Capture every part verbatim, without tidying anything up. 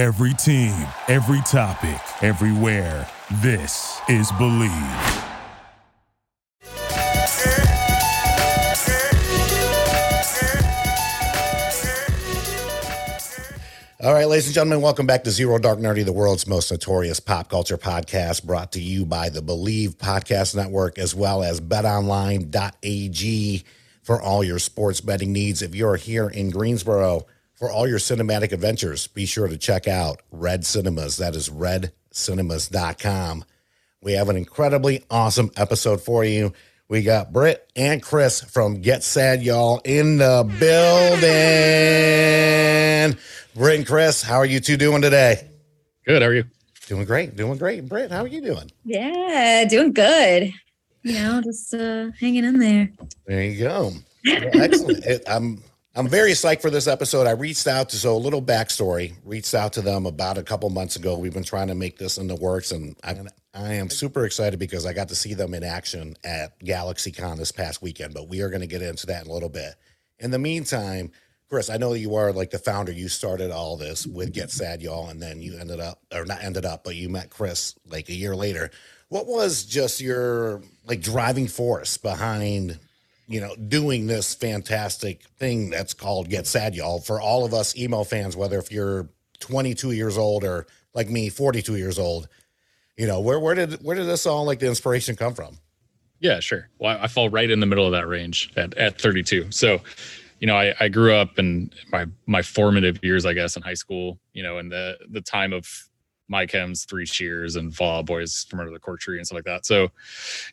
Every team, every topic, everywhere. This is Believe. All right, ladies and gentlemen, welcome back to Zero Dark Nerdy, the world's most notorious pop culture podcast, brought to you by the Believe Podcast Network, as well as betonline dot a g for all your sports betting needs. If you're here in Greensboro for all your cinematic adventures, be sure to check out Red Cinemas. That is red cinemas dot com. We have an incredibly awesome episode for you. We got Britt and Chris from Get Sad, Y'all, in the building. Britt and Chris, how are you two doing today? Good, how are you? Doing great, doing great. Britt, how are you doing? Yeah, doing good. You know, just uh, hanging in there. There you go. Well, excellent. it, I'm I'm very psyched for this episode. I reached out to, so a little backstory, reached out to them about a couple months ago. We've been trying to make this in the works, and I I am super excited because I got to see them in action at GalaxyCon this past weekend, but we are going to get into that in a little bit. In the meantime, Chris, I know you are like the founder. You started all this with Get Sad, Y'all, and then you ended up, or not ended up, but you met Chris like a year later. What was just your like driving force behind, you know, doing this fantastic thing that's called Get Sad, Y'all, for all of us emo fans, whether if you're twenty-two years old or like me, forty-two years old, you know, where, where did, where did this all like the inspiration come from? Yeah, sure. Well, I, I fall right in the middle of that range at, at thirty-two. So, you know, I, I grew up in my, my formative years, I guess, in high school, you know, in the, the time of My Chem's Three Cheers and Fall Out Boys From Under the Cork Tree and stuff like that. So, you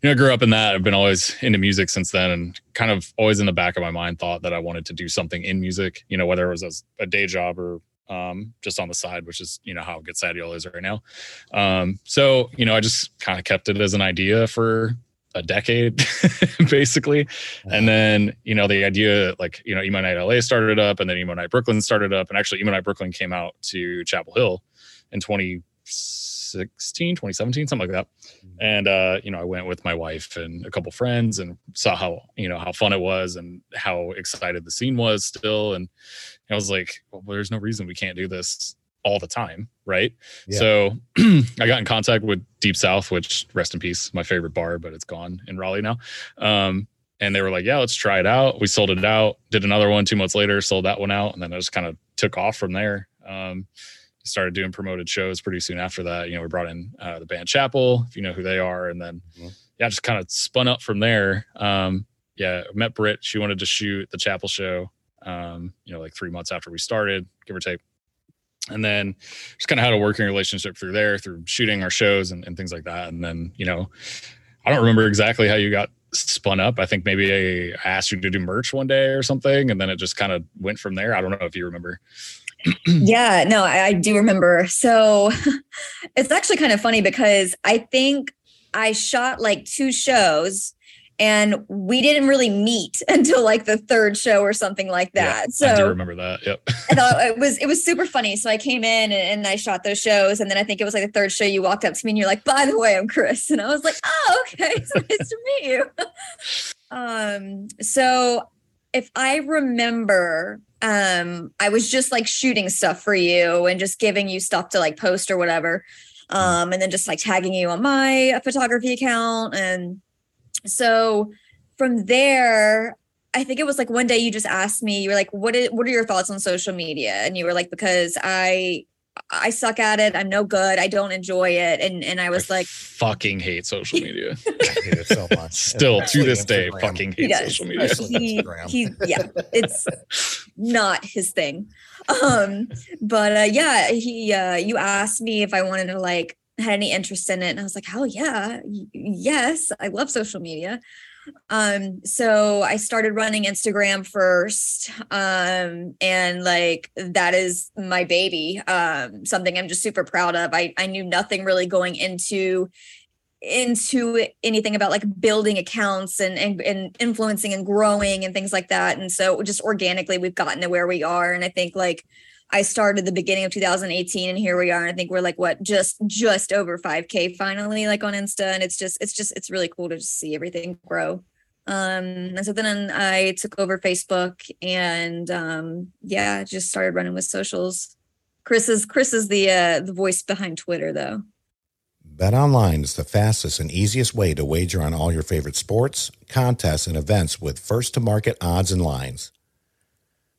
know, I grew up in that. I've been always into music since then, and kind of always in the back of my mind thought that I wanted to do something in music, you know, whether it was as a day job or um, just on the side, which is, you know, how Good Sad Y'all is right now. Um, so, you know, I just kind of kept it as an idea for a decade, basically. And then, you know, the idea, like, you know, Emo Night L A started up, and then Emo Night Brooklyn started up. And actually, Emo Night Brooklyn came out to Chapel Hill in twenty sixteen, twenty seventeen, something like that. And, uh, you know, I went with my wife and a couple friends and saw how, you know, how fun it was and how excited the scene was still. And I was like, well, there's no reason we can't do this all the time, right? Yeah. So I got in contact with Deep South, which, rest in peace, my favorite bar, but it's gone in Raleigh now. Um, and they were like, yeah, let's try it out. We sold it out, did another one two months later, sold that one out. And then I just kind of took off from there. Um, started doing promoted shows pretty soon after that. You know, we brought in uh, the band Chapel, if you know who they are. And then, mm-hmm. yeah, just kind of spun up from there. Um, yeah, met Britt. She wanted to shoot the Chapel show, um, you know, like three months after we started, give or take. And then just kind of had a working relationship through there, through shooting our shows and, and things like that. And then, you know, I don't remember exactly how you got spun up. I think maybe I asked you to do merch one day or something. And then it just kind of went from there. I don't know if you remember. Yeah, no, I, I do remember. So it's actually kind of funny because I think I shot like two shows and we didn't really meet until like the third show or something like that. Yep, so I do remember that. Yep. I thought it was, it was super funny. So I came in and, and I shot those shows. And then I think it was like the third show you walked up to me and you're like, by the way, I'm Chris. And I was like, oh, okay. It's nice to meet you. um, so if I remember, um, I was just like shooting stuff for you and just giving you stuff to like post or whatever. Um, and then just like tagging you on my photography account. And so from there, I think it was like one day you just asked me, you were like, what is, what are your thoughts on social media? And you were like, because I, I suck at it. I'm no good. I don't enjoy it. And and I was I like, fucking hate social media. I hate it so much. Still to this day, Instagram. Fucking hate social media. He, he, yeah, it's not his thing. Um, but uh, yeah, he. Uh, you asked me if I wanted to like had any interest in it, and I was like, hell yeah, yes, I love social media. Um, so I started running Instagram first. Um, and like, that is my baby. Um, something I'm just super proud of. I, I knew nothing really going into, into anything about like building accounts and, and, and influencing and growing and things like that. And so just organically, we've gotten to where we are. And I think like I started the beginning of two thousand eighteen and here we are. And I think we're like, what, just, just over five K finally, like on Insta. And it's just, it's just, it's really cool to just see everything grow. Um, and so then I took over Facebook and, um, yeah, just started running with socials Chris is Chris is the uh, the voice behind Twitter, though. BetOnline is the fastest and easiest way to wager on all your favorite sports, contests, and events with first-to-market odds and lines.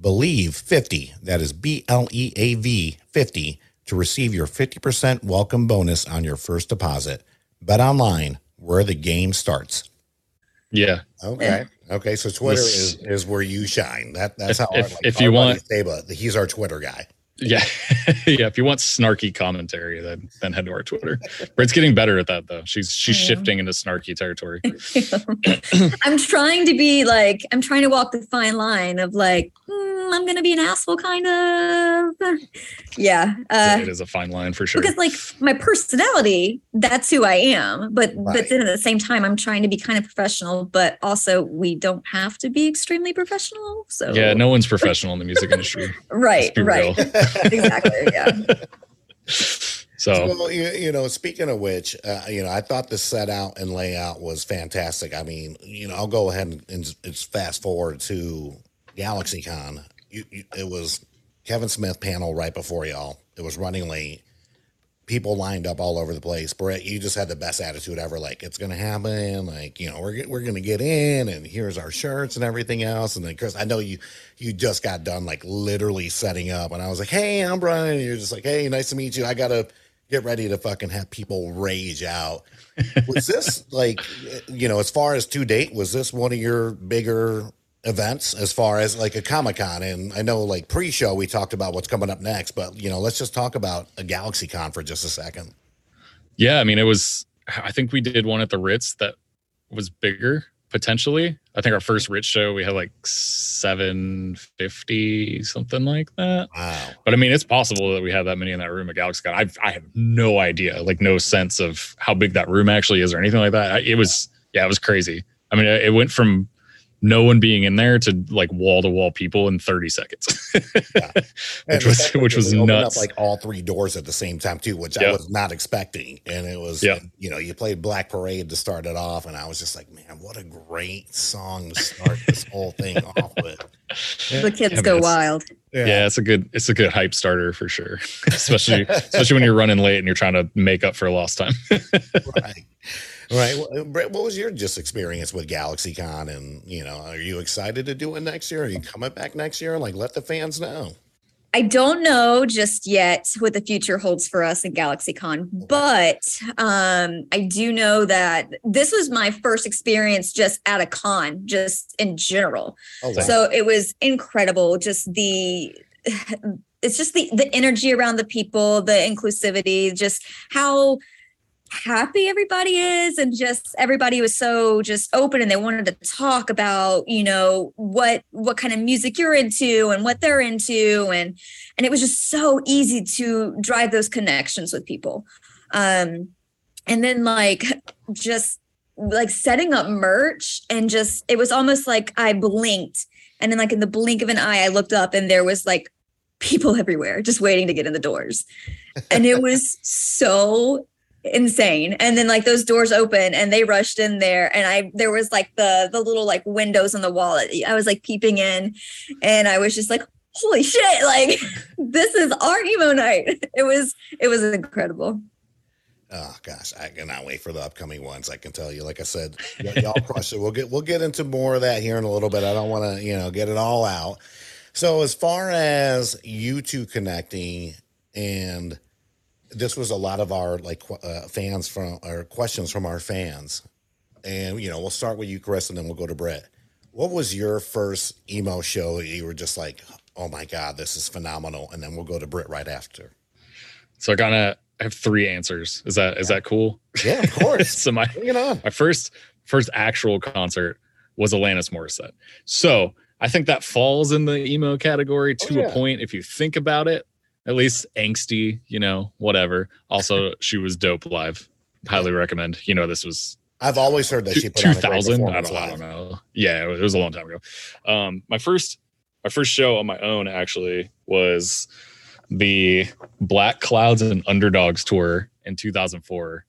believe fifty, that is B L E A V fifty, to receive your fifty percent welcome bonus on your first deposit. BetOnline, where the game starts. Yeah. Okay. Okay, so Twitter this, is, is where you shine. That That's if, how I like if you want Saba. He's our Twitter guy. Yeah. Yeah. If you want snarky commentary, then, then head to our Twitter. Brit's getting better at that, though. She's she's shifting into snarky territory. I'm trying to be like, I'm trying to walk the fine line of like, mm, I'm going to be an asshole, kind of. Yeah. Uh, it is a fine line for sure. Because like my personality, that's who I am. But, right. but then at the same time, I'm trying to be kind of professional, but also we don't have to be extremely professional. So yeah, no one's professional in the music industry. Right. Right. Real. Exactly. Yeah. So, so you, you know, speaking of which, uh, you know, I thought the set out and layout was fantastic. I mean, you know, I'll go ahead and, and just fast forward to GalaxyCon. You, you, it was Kevin Smith panel right before y'all. It was running late. People lined up all over the place. Brett, you just had the best attitude ever. Like, it's going to happen. Like, you know, we're we're going to get in, and here's our shirts and everything else. And then, Chris, I know you you just got done, like, literally setting up. And I was like, hey, I'm Brian. And you're just like, hey, nice to meet you. I got to get ready to fucking have people rage out. Was this, like, you know, as far as to date, was this one of your bigger events as far as like a Comic-Con? And I know like pre-show we talked about what's coming up next, but you know, let's just talk about a GalaxyCon for just a second. Yeah, I mean, it was, I think we did one at the Ritz that was bigger potentially. I think our first Ritz show we had like seven fifty, something like that. Wow. But I mean, it's possible that we had that many in that room at GalaxyCon. I've, I have no idea, like no sense of how big that room actually is or anything like that. It was, yeah, yeah it was crazy. I mean, it went from no one being in there to like wall to wall people in thirty seconds, yeah. which was which was nuts. Up, like all three doors at the same time too, which yeah. I was not expecting. And it was, yeah. you know, you played Black Parade to start it off, and I was just like, man, what a great song to start this whole thing off with. Yeah. The kids yeah, go wild. Yeah. yeah, it's a good it's a good hype starter for sure, especially especially when you're running late and you're trying to make up for lost time. Right. Right. Well, Brett, what was your just experience with GalaxyCon? And, you know, are you excited to do it next year? Are you coming back next year? Like, let the fans know. I don't know just yet what the future holds for us in GalaxyCon, but um, I do know that this was my first experience just at a con, just in general. Oh, wow. So it was incredible. Just the... It's just the, the energy around the people, the inclusivity, just how... happy everybody is, and just everybody was so just open, and they wanted to talk about, you know, what what kind of music you're into and what they're into, and and it was just so easy to drive those connections with people, um and then like just like setting up merch, and just it was almost like I blinked, and then like in the blink of an eye I looked up and there was like people everywhere just waiting to get in the doors, and it was so insane. And then like those doors open and they rushed in there, and I there was like the the little like windows on the wall. I was like peeping in, and I was just like, holy shit, like this is our emo night. It was it was incredible. Oh gosh, I cannot wait for the upcoming ones. I can tell you, like I said, y- y'all crushed it. We'll get we'll get into more of that here in a little bit. I don't want to, you know, get it all out. So as far as you two connecting, and this was a lot of our like uh, fans from our questions from our fans. And, you know, we'll start with you, Chris, and then we'll go to Brett. What was your first emo show? You were just like, oh my God, this is phenomenal. And then we'll go to Brett right after. So I got to have three answers. Is that, yeah. is that cool? Yeah, of course. So my, bring it on. my first, first actual concert was Alanis Morissette. So I think that falls in the emo category to oh, yeah. a point. If you think about it, at least angsty, you know, whatever. Also, she was dope live. Highly recommend. You know, this was. I've always heard that she put two thousand. I don't, I don't know. Yeah, it was a long time ago. Um, my first, my first show on my own actually was the Black Clouds and Underdogs tour in two thousand four.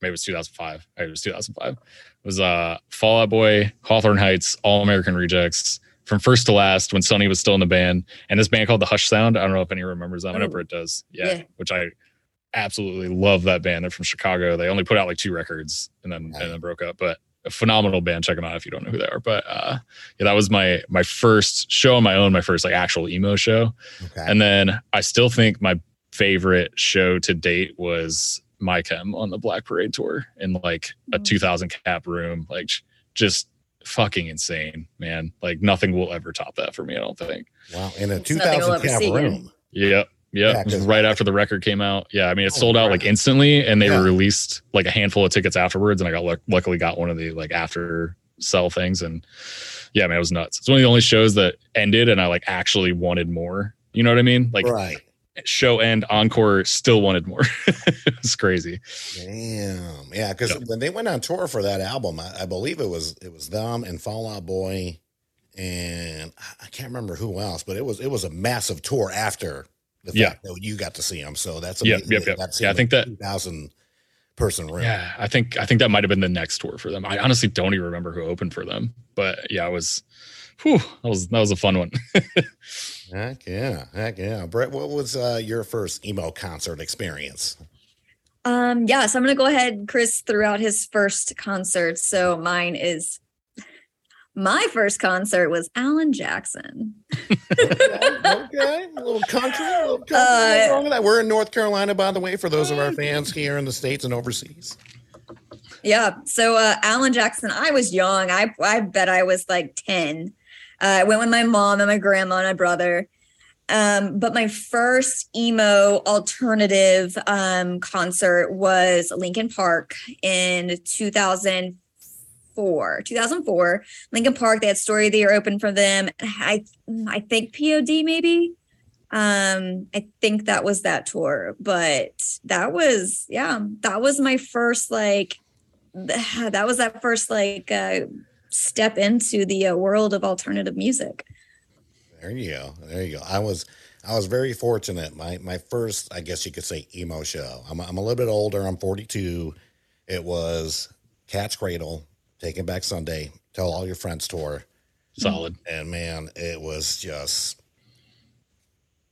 Maybe it was two thousand five. Maybe it was two thousand five. It was uh, Fall Out Boy, Hawthorne Heights, All American Rejects, From First to Last, when Sonny was still in the band, and this band called The Hush Sound. I don't know if anyone remembers that. Oh. I know it does. Yeah, yeah, which I absolutely love that band. They're from Chicago. They only put out like two records and then right. and then broke up, but a phenomenal band. Check them out if you don't know who they are. But uh, yeah, that was my my first show on my own, my first like actual emo show. Okay. And then I still think my favorite show to date was My Chem on the Black Parade tour in like a mm-hmm. two thousand cap room. Like just fucking insane, man. Like nothing will ever top that for me, I don't think. Wow. In a two thousand cap room. Yep. Yep. Yeah, right after the record came out. Yeah. I mean, it oh, sold out crap. like instantly, and they yeah. were released like a handful of tickets afterwards. And I got luckily got one of the like after sell things. And yeah, man, it was nuts. It's one of the only shows that ended and I like actually wanted more. You know what I mean? Like right. show end, encore, still wanted more. It's crazy. Damn. Yeah. Cause yep. when they went on tour for that album, I, I believe it was, it was them and Fall Out Boy. And I can't remember who else, but it was, it was a massive tour after. The fact yeah. that you got to see him, so that's amazing. Yep, yep, yep. Yeah, I think that two thousand person room. Yeah, I think I think that might have been the next tour for them. I honestly don't even remember who opened for them, but yeah, it was. Whew, that was that was a fun one. Heck yeah, heck yeah, Brett. What was uh, your first emo concert experience? Um, yeah, so I'm gonna go ahead. Chris threw out his first concert, so mine is. My first concert was Alan Jackson. Okay, a little country. A little country. Uh, wrong with that? We're in North Carolina, by the way, for those of our fans here in the States and overseas. Yeah, so uh, Alan Jackson, I was young. I I bet I was like ten. Uh, I went with my mom and my grandma and my brother. Um, but my first emo alternative um, concert was Linkin Park in two thousand five. Four, two thousand four, Linkin Park. They had Story of the Year open for them. I, I think P O D maybe. Um, I think that was that tour. But that was, yeah, that was my first like. That was that first like uh, step into the uh, world of alternative music. There you go. There you go. I was, I was very fortunate. My my first, I guess you could say, emo show. I'm I'm a little bit older. I'm forty-two. It was Cat's Cradle. Taking Back Sunday, Tell All Your Friends tour. Solid. And man, it was just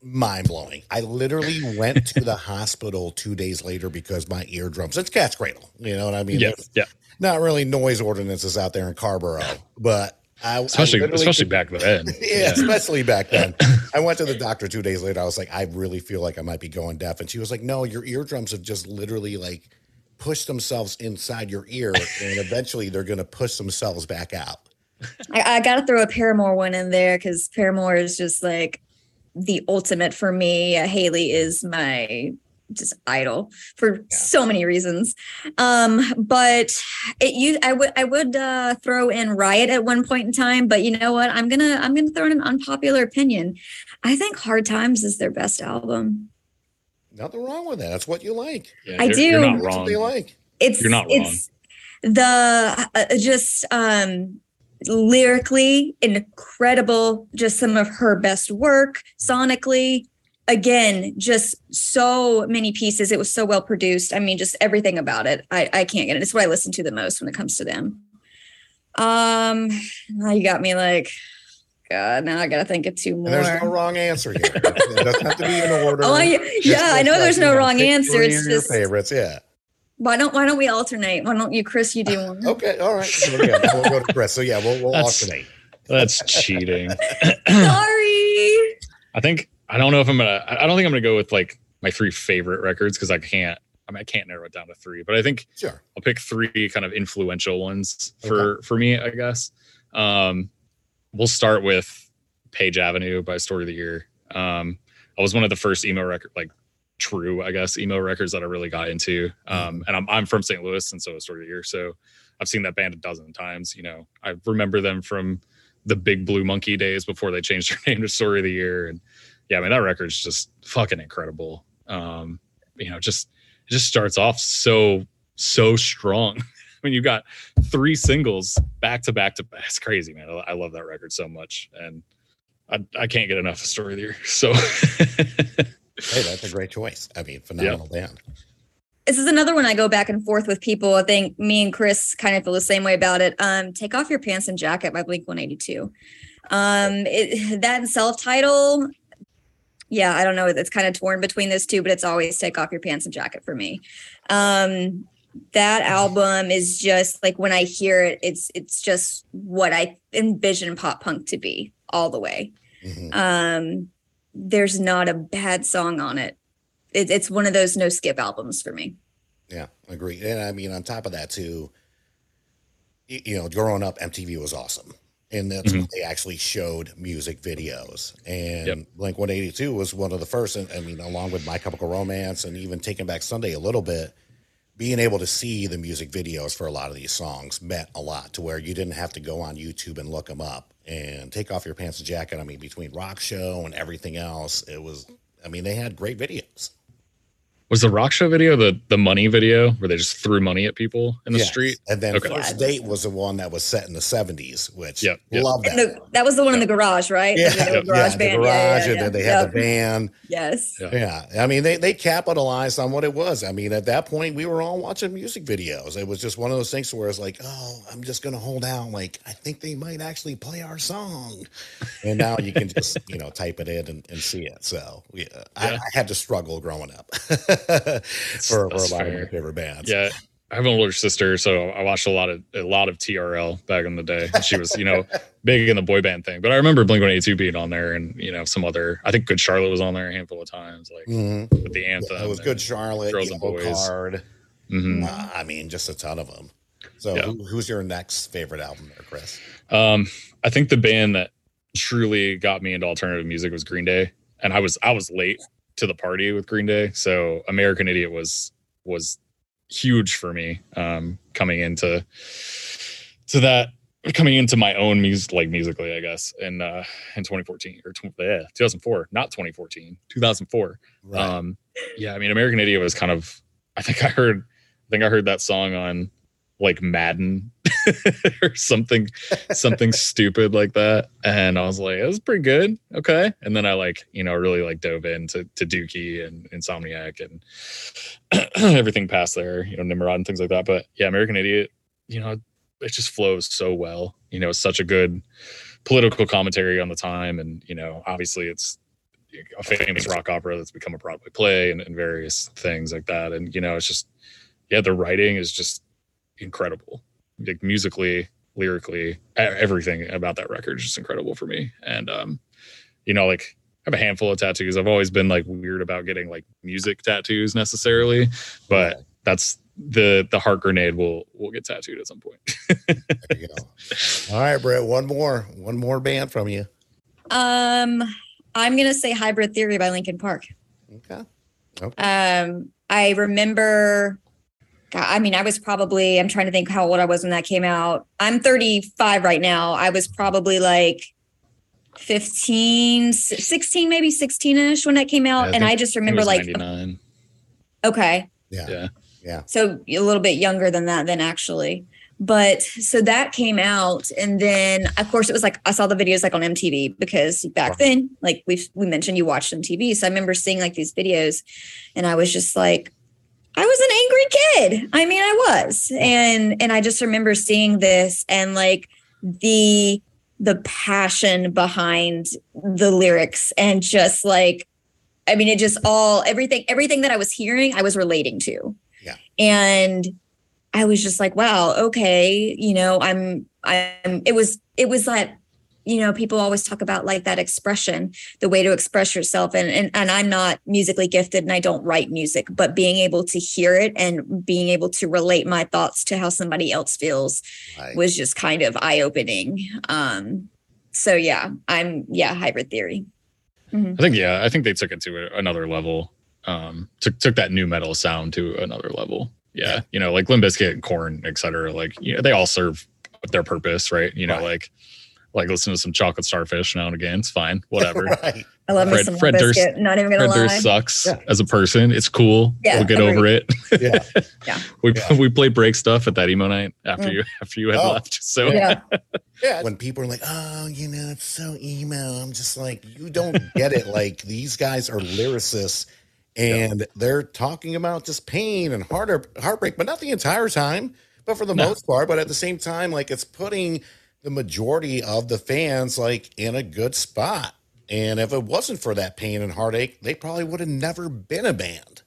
mind-blowing. I literally went to the hospital two days later because my eardrums, it's Cat's Cradle. You know what I mean? Yeah. yeah. Not really noise ordinances out there in Carborough, but I Especially, I especially could, back then. yeah, yeah, especially back then. I went to the doctor two days later. I was like, I really feel like I might be going deaf. And she was like, no, your eardrums have just literally like, push themselves inside your ear, and eventually they're going to push themselves back out. I, I got to throw a Paramore one in there because Paramore is just like the ultimate for me. Uh, Haley is my just idol for yeah. so many reasons. Um, but it, you, I would, I would uh, throw in Riot at one point in time. But you know what? I'm gonna, I'm gonna throw in an unpopular opinion. I think Hard Times is their best album. Nothing wrong with that. That's what you like. Yeah, I you're, do. You're not wrong. What you like. It's, you're not wrong. It's the uh, just um, lyrically incredible, just some of her best work. Sonically, again, just so many pieces. It was so well produced. I mean, just everything about it. I, I can't get it. It's what I listen to the most when it comes to them. Um, now you got me like... God, now I got to think of two more. And there's no wrong answer here. It doesn't have to be in order. Oh, yeah, yeah I know there's no wrong answer. It's just your favorites, yeah. Why don't Why don't we alternate? Why don't you, Chris? You do one. Uh, okay, all right. So we'll, go. we'll go to Chris. So yeah, we'll, we'll that's, alternate. That's cheating. Sorry. I think I don't know if I'm gonna. I don't think I'm gonna go with like my three favorite records because I can't. I mean, I can't narrow it down to three, but I think sure. I'll pick three kind of influential ones for okay. for me, I guess. Um, We'll start with Page Avenue by Story of the Year. Um, I was one of the first emo record, like true, I guess, emo records that I really got into. Um, and I'm I'm from Saint Louis, and so is Story of the Year. So I've seen that band a dozen times. You know, I remember them from the Big Blue Monkey days before they changed their name to Story of the Year. And yeah, I mean, that record's just fucking incredible. Um, you know, just it just starts off so so strong. I mean, you got three singles back to back to back. It's crazy, man. I, I love that record so much, and I, I can't get enough of Story of the Year. So, hey, that's a great choice. I mean, phenomenal yeah. band. This is another one I go back and forth with people. I think me and Chris kind of feel the same way about it. Um, Take Off Your Pants and Jacket by Blink one eighty-two. Um, it, that self-title, yeah, I don't know. It's kind of torn between those two, but it's always Take Off Your Pants and Jacket for me. Um, that album is just like, when I hear it, it's it's just what I envision pop punk to be all the way. Mm-hmm. Um, there's not a bad song on it. It, it's one of those no skip albums for me. Yeah, I agree. And I mean, on top of that too, you know, growing up, M T V was awesome. And that's mm-hmm. when they actually showed music videos. And yep. Blink one eighty-two was one of the first, and I mean, along with My Chemical Romance and even Taking Back Sunday a little bit, being able to see the music videos for a lot of these songs meant a lot, to where you didn't have to go on YouTube and look them up. And Take Off Your Pants and Jacket, I mean, between Rock Show and everything else, it was, I mean, they had great videos. Was the Rock Show video the, the money video where they just threw money at people in the yes. street? And then okay. First Date was the one that was set in the seventies, which yep, yep. love that. The, that was the one yep. in the garage, right? Yeah, the, the yep. garage, yeah, band. The garage yeah, yeah, yeah. and then they had yep. the van. Yes. Yeah. yeah. I mean, they, they capitalized on what it was. I mean, at that point, we were all watching music videos. It was just one of those things where it's like, oh, I'm just going to hold out. Like, I think they might actually play our song. And now you can just, you know, type it in and, and see it. So yeah, yeah. I, I had to struggle growing up. for, for a lot fair. of my favorite bands. Yeah, I have an older sister, so I watched a lot of a lot of T R L back in the day. And she was, you know, big in the boy band thing. But I remember Blink one eighty-two being on there, and you know, some other. I think Good Charlotte was on there a handful of times, like mm-hmm. with the anthem. Yeah, it was Good Charlotte, Girls and Boys. Card. Mm-hmm. Uh, I mean, just a ton of them. So, yeah. who, who's your next favorite album there, Chris? Um, I think the band that truly got me into alternative music was Green Day, and I was I was late to the party with Green Day. So American Idiot was was huge for me um coming into to that coming into my own music, like musically, I guess, in uh in twenty fourteen or yeah, two thousand four, not twenty fourteen, two thousand four. Right. Um yeah, I mean, American Idiot was kind of, I think I heard I think I heard that song on like Madden or something something stupid like that, and I was like, it was pretty good, okay. And then I like, you know, really like dove into to Dookie and Insomniac and everything past there, you know, Nimrod and things like that. But yeah, American Idiot, you know, it just flows so well, you know, such a good political commentary on the time. And you know, obviously it's a famous rock opera that's become a Broadway play and, and various things like that. And you know, it's just, yeah, the writing is just incredible, like musically, lyrically, everything about that record is just incredible for me. And um you know, like I have a handful of tattoos. I've always been like weird about getting like music tattoos necessarily, but yeah. that's the the heart grenade will will get tattooed at some point. There you go. All right, Brett, one more one more band from you. um I'm gonna say Hybrid Theory by Linkin Park. Okay, okay. um I remember, God, I mean, I was probably, I'm trying to think how old I was when that came out. I'm thirty-five right now. I was probably like fifteen, sixteen, maybe sixteen-ish when that came out. I and I just remember like, ninety-nine. Okay. Yeah. yeah. Yeah. So a little bit younger than that then actually. But so that came out, and then of course it was like, I saw the videos like on M T V, because back then, like we we mentioned, you watched M T V. So I remember seeing like these videos, and I was just like, I was an angry kid. I mean, I was. And and I just remember seeing this and like the the passion behind the lyrics, and just like, I mean, it just all, everything, everything that I was hearing, I was relating to. Yeah. And I was just like, wow, okay, you know, I'm I'm it was it was like, you know, people always talk about like that expression, the way to express yourself. And, and and I'm not musically gifted and I don't write music, but being able to hear it and being able to relate my thoughts to how somebody else feels right. was just kind of eye-opening. Um, so yeah, I'm, yeah, Hybrid Theory. Mm-hmm. I think, yeah, I think they took it to another level, um, took, took that nu metal sound to another level. Yeah, yeah. You know, like Limp Bizkit and Korn, et cetera. Like, you know, they all serve their purpose, right? You know, right. like, like listen to some Chocolate Starfish now and again. It's fine, whatever. Right. I love Fred, me some Fred Durst. Not even gonna Fred lie. Durst sucks yeah. as a person. It's cool. Yeah, we'll get agreed. over it. yeah, yeah. We yeah. we played break stuff at that emo night after mm. you after you had oh. left. So yeah. yeah, when people are like, oh, you know, it's so emo. I'm just like, you don't get it. Like these guys are lyricists. And yeah. they're talking about just pain and heart, heartbreak, but not the entire time, but for the no. most part. But at the same time, like it's putting the majority of the fans like in a good spot. And if it wasn't for that pain and heartache, they probably would have never been a band.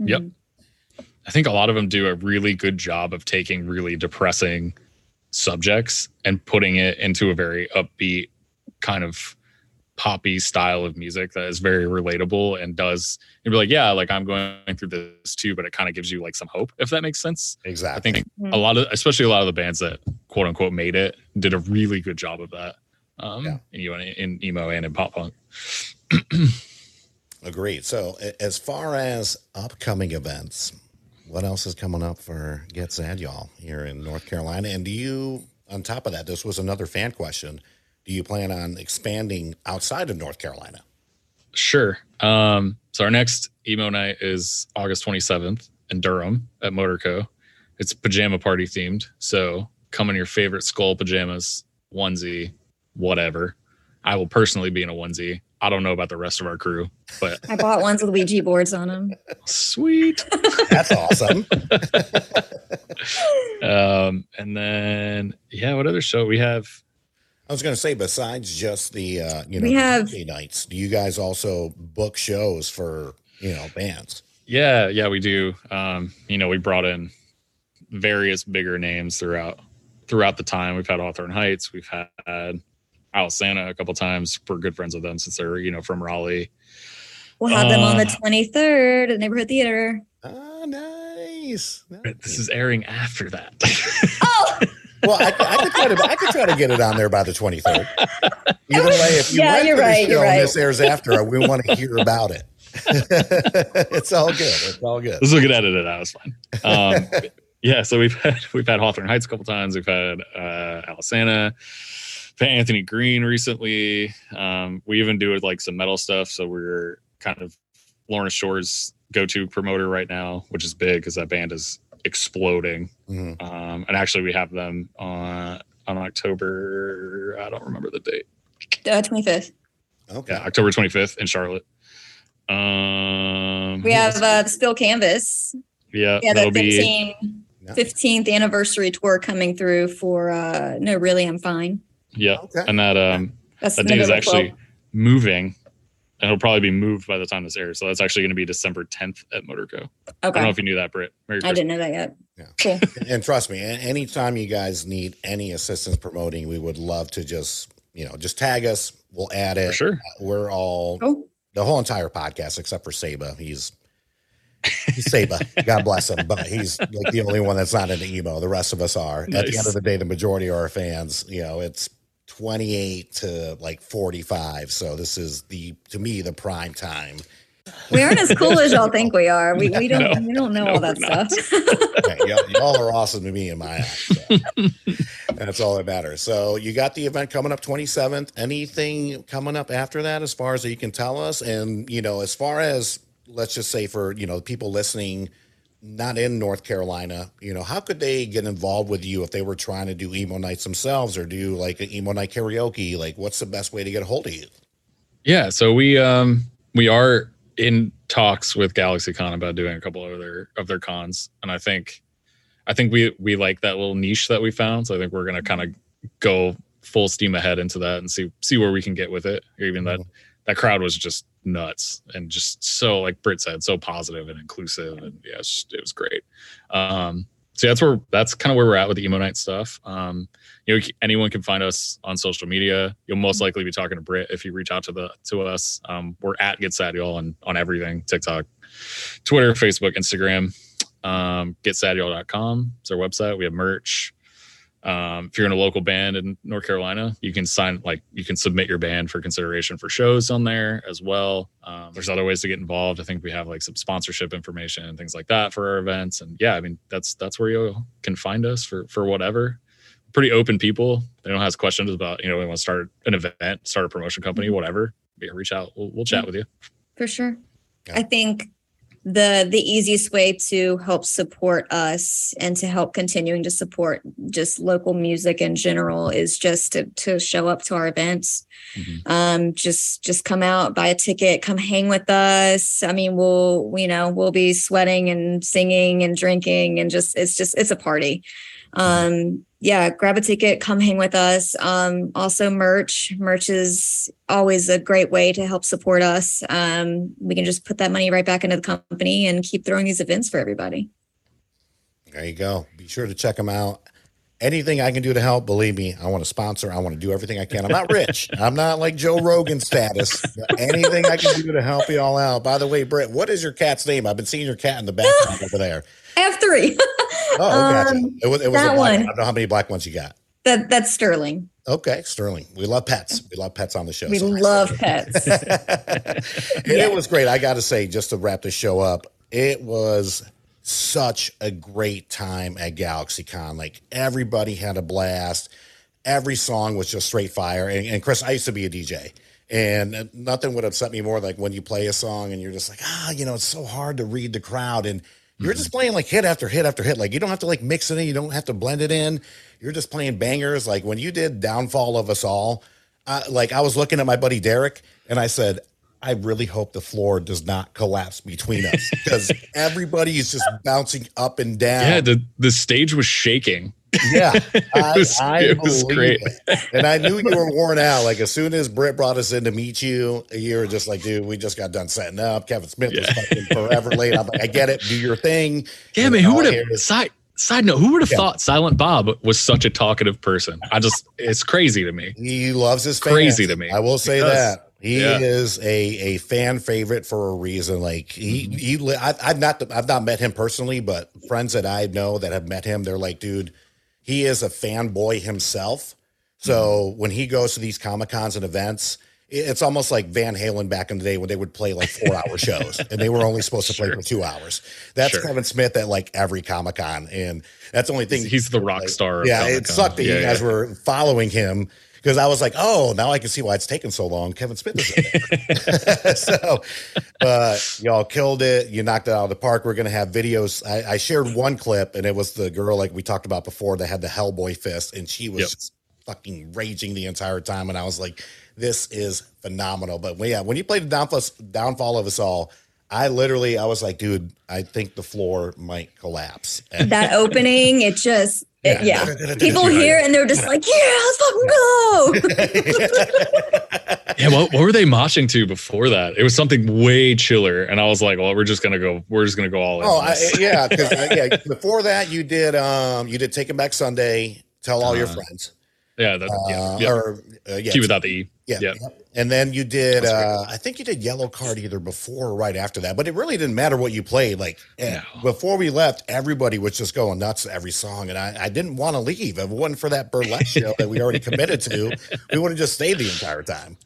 Mm-hmm. Yep. I think a lot of them do a really good job of taking really depressing subjects and putting it into a very upbeat kind of poppy style of music that is very relatable and does you'd be like, yeah, like I'm going through this too, but it kind of gives you like some hope, if that makes sense. Exactly. I think mm-hmm. a lot of, especially a lot of the bands that quote unquote made it, did a really good job of that. Um, yeah. in, you know, in emo and in pop punk. Agreed. So as far as upcoming events, what else is coming up for Get Sad, y'all, here in North Carolina? And do you, on top of that, this was another fan question, do you plan on expanding outside of North Carolina? Sure. Um, so our next emo night is August twenty-seventh in Durham at Motorco. It's pajama party themed. So come in your favorite skull pajamas, onesie, whatever. I will personally be in a onesie. I don't know about the rest of our crew, but I bought ones with Ouija boards on them. Sweet. That's awesome. um, and then, yeah, what other show we have? I was going to say, besides just the, uh, you know, we have, the nights, do you guys also book shows for, you know, bands? Yeah, yeah, we do. Um, you know, we brought in various bigger names throughout throughout the time. We've had Hawthorne Heights. We've had Alesana a couple times. We're good friends with them since they're, you know, from Raleigh. We'll have uh, them on the twenty-third at the Neighborhood Theater. Oh, nice. nice. This is airing after that. Oh! Well, I, I could try to I could try to get it on there by the twenty-third. Either way, if you yeah, went you're to right, the show right. and this airs after, we want to hear about it. It's all good. It's all good. This is a good edit. That was fine. Um, yeah, so we've had we've had Hawthorne Heights a couple times. We've had uh, Alesana, Anthony Green recently. Um, we even do like some metal stuff. So we're kind of Lorna Shore's go-to promoter right now, which is big because that band is exploding. Mm-hmm. Um, and actually we have them on on October, I don't remember the date. Uh, twenty-fifth. Okay. Yeah, October twenty-fifth in Charlotte. Um, we have uh, Spill Canvas. Yeah. Yeah, the fifteenth, be... fifteenth anniversary tour coming through for uh, No Really I'm Fine. Yeah. Okay. And that um that's that date is actually moving. And it'll probably be moved by the time this airs. So that's actually going to be December tenth at Motorco. Okay. I don't know if you knew that, Britt. Merry Christmas. I didn't know that yet. Yeah. Cool. And trust me, anytime you guys need any assistance promoting, we would love to just, you know, just tag us. We'll add it. For sure. We're all, oh. the whole entire podcast, except for Saba. He's, he's Saba. God bless him. But he's like the only one that's not into emo. The rest of us are. Nice. At the end of the day, the majority of our fans, you know, it's twenty-eight to like forty-five. So this is the, to me, the prime time. We aren't as cool as y'all think we are. We, we don't no, we don't know no, all that stuff. Okay, y'all, y'all are awesome to me in my eyes. So. That's all that matters. So you got the event coming up twenty-seventh. Anything coming up after that as far as that you can tell us? And, you know, as far as, let's just say for, you know, people listening, not in North Carolina, you know, how could they get involved with you if they were trying to do emo nights themselves or do like an emo night karaoke? Like, what's the best way to get a hold of you? Yeah. So we, um, we are in talks with GalaxyCon about doing a couple of their, of their cons. And I think, I think we, we like that little niche that we found. So I think we're going to kind of go full steam ahead into that and see, see where we can get with it. Or even mm-hmm. that, that crowd was just nuts and just so, like Britt said, so positive and inclusive, and yeah, it's just, it was great. Um, so that's where that's kind of where we're at with the emo night stuff. Um, you know, anyone can find us on social media. You'll most likely be talking to Britt if you reach out to the to us. Um, we're at Get Sad Y'all on on everything: TikTok, Twitter, Facebook, Instagram. Um, Get Sad Y'all dot com is our website. We have merch. Um, if you're in a local band in North Carolina, you can sign, like you can submit your band for consideration for shows on there as well. Um, there's other ways to get involved. I think we have like some sponsorship information and things like that for our events. And yeah, I mean, that's, that's where you can find us for, for whatever. pretty open people. They don't ask questions about, you know, we want to start an event, start a promotion company, whatever. Reach out. We'll, we'll chat with you. For sure. Yeah. I think the the easiest way to help support us and to help continuing to support just local music in general is just to, to show up to our events. Mm-hmm. Um, just just come out, buy a ticket, come hang with us. I mean, we'll you know we'll be sweating and singing and drinking and just it's just it's a party. Um, yeah, grab a ticket, come hang with us. Um, also merch, merch is always a great way to help support us. Um, we can just put that money right back into the company and keep throwing these events for everybody. There you go. Be sure to check them out. Anything I can do to help, believe me, I want to sponsor. I want to do everything I can. I'm not rich. I'm not like Joe Rogan status. Anything I can do to help you all out. By the way, Britt, what is your cat's name? I've been seeing your cat in the background over there. I have three. Oh, okay. Um, it was, it was that a one. I don't know how many black ones you got. That That's Sterling. Okay, Sterling. We love pets. We love pets on the show. We Sorry. love pets. Yeah. It was great. I got to say, just to wrap this show up, it was such a great time at GalaxyCon. Like, everybody had a blast. Every song was just straight fire. And, and Chris, I used to be a D J, and nothing would upset me more like when you play a song and you're just like, ah, you know, it's so hard to read the crowd. And you're just playing like hit after hit after hit. Like, you don't have to like mix it in. You don't have to blend it in. You're just playing bangers. Like when you did Downfall of Us All, uh, like I was looking at my buddy Derek and I said, I really hope the floor does not collapse between us because everybody is just bouncing up and down. Yeah, the, the stage was shaking. Yeah, I, it was, I it was great. It. And I knew you were worn out. Like as soon as Britt brought us in to meet you, you were just like, dude, we just got done setting up. Kevin Smith yeah. was fucking forever late. I'm like, I get it. Do your thing. Yeah, and man, who would have, side, side note, who would have yeah. thought Silent Bob was such a talkative person? I just, it's crazy to me. He loves his fans. Crazy to me. I will say that. He yeah. is a, a fan favorite for a reason. Like he, mm-hmm. he I, I've not I've not met him personally, but friends that I know that have met him, they're like, dude, he is a fanboy himself. So mm-hmm. when he goes to these Comic-Cons and events, it's almost like Van Halen back in the day when they would play like four-hour shows and they were only supposed to play sure. for two hours. That's sure. Kevin Smith at like every Comic-Con, and that's the only thing. He's, he's the rock like, star. Yeah, of Comic-Con. It sucked that yeah, you guys yeah. were following him. Because I was like, oh, now I can see why it's taken so long. Kevin Smith is in there. So uh, y'all killed it. You knocked it out of the park. We're going to have videos. I, I shared one clip, and it was the girl like we talked about before that had the Hellboy fist, and she was yep. just fucking raging the entire time. And I was like, this is phenomenal. But yeah, when you played the downfall, downfall of Us All, I literally, I was like, dude, I think the floor might collapse. And that opening, it just... It, yeah. yeah. People hear and they're just like, yeah, let's fucking go. yeah, what, what were they moshing to before that? It was something way chiller. And I was like, well, we're just going to go, we're just going to go all in. Oh, I, yeah. Because yeah, before that you did, um, you did Taking Back Sunday, Tell All uh, Your Friends. Yeah. That, uh, yeah, or, uh, yeah. Q without the E. Yeah. yeah. And then you did, uh, I think you did Yellow Card either before or right after that, but it really didn't matter what you played. Like no. before we left, everybody was just going nuts to every song. And I, I didn't want to leave. If it wasn't for that burlesque show that we already committed to, we would have just stayed the entire time.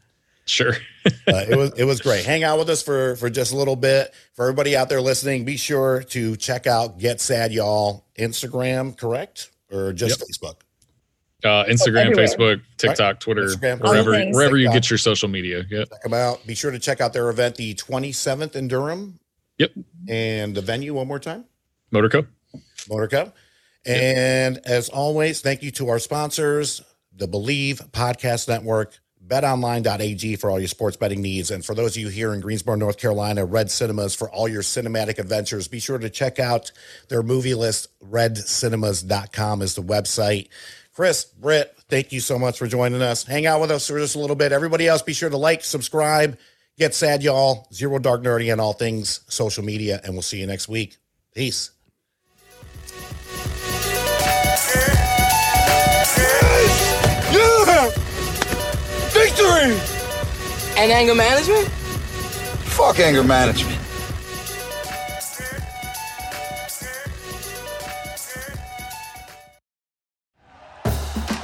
Sure. uh, it was it was great. Hang out with us for, for just a little bit. For everybody out there listening, be sure to check out Get Sad, Y'all Instagram, correct? Or just yep. Facebook? Uh, Instagram, everywhere. Facebook, TikTok, right. Twitter, Instagram, wherever wherever TikTok. You get your social media. Yep. Check them out. Be sure to check out their event the twenty-seventh in Durham. Yep. And the venue one more time. Motorco. Motorco. And yep. as always, thank you to our sponsors, the Believe Podcast Network, betonline dot a g for all your sports betting needs. And for those of you here in Greensboro, North Carolina, Red Cinemas for all your cinematic adventures. Be sure to check out their movie list. red cinemas dot com is the website. Chris, Britt, thank you so much for joining us. Hang out with us for just a little bit. Everybody else, be sure to like, subscribe, Get Sad, Y'all, Zero Dark Nerdy, and all things social media. And we'll see you next week. Peace. Yeah! Victory! And anger management? Fuck anger management.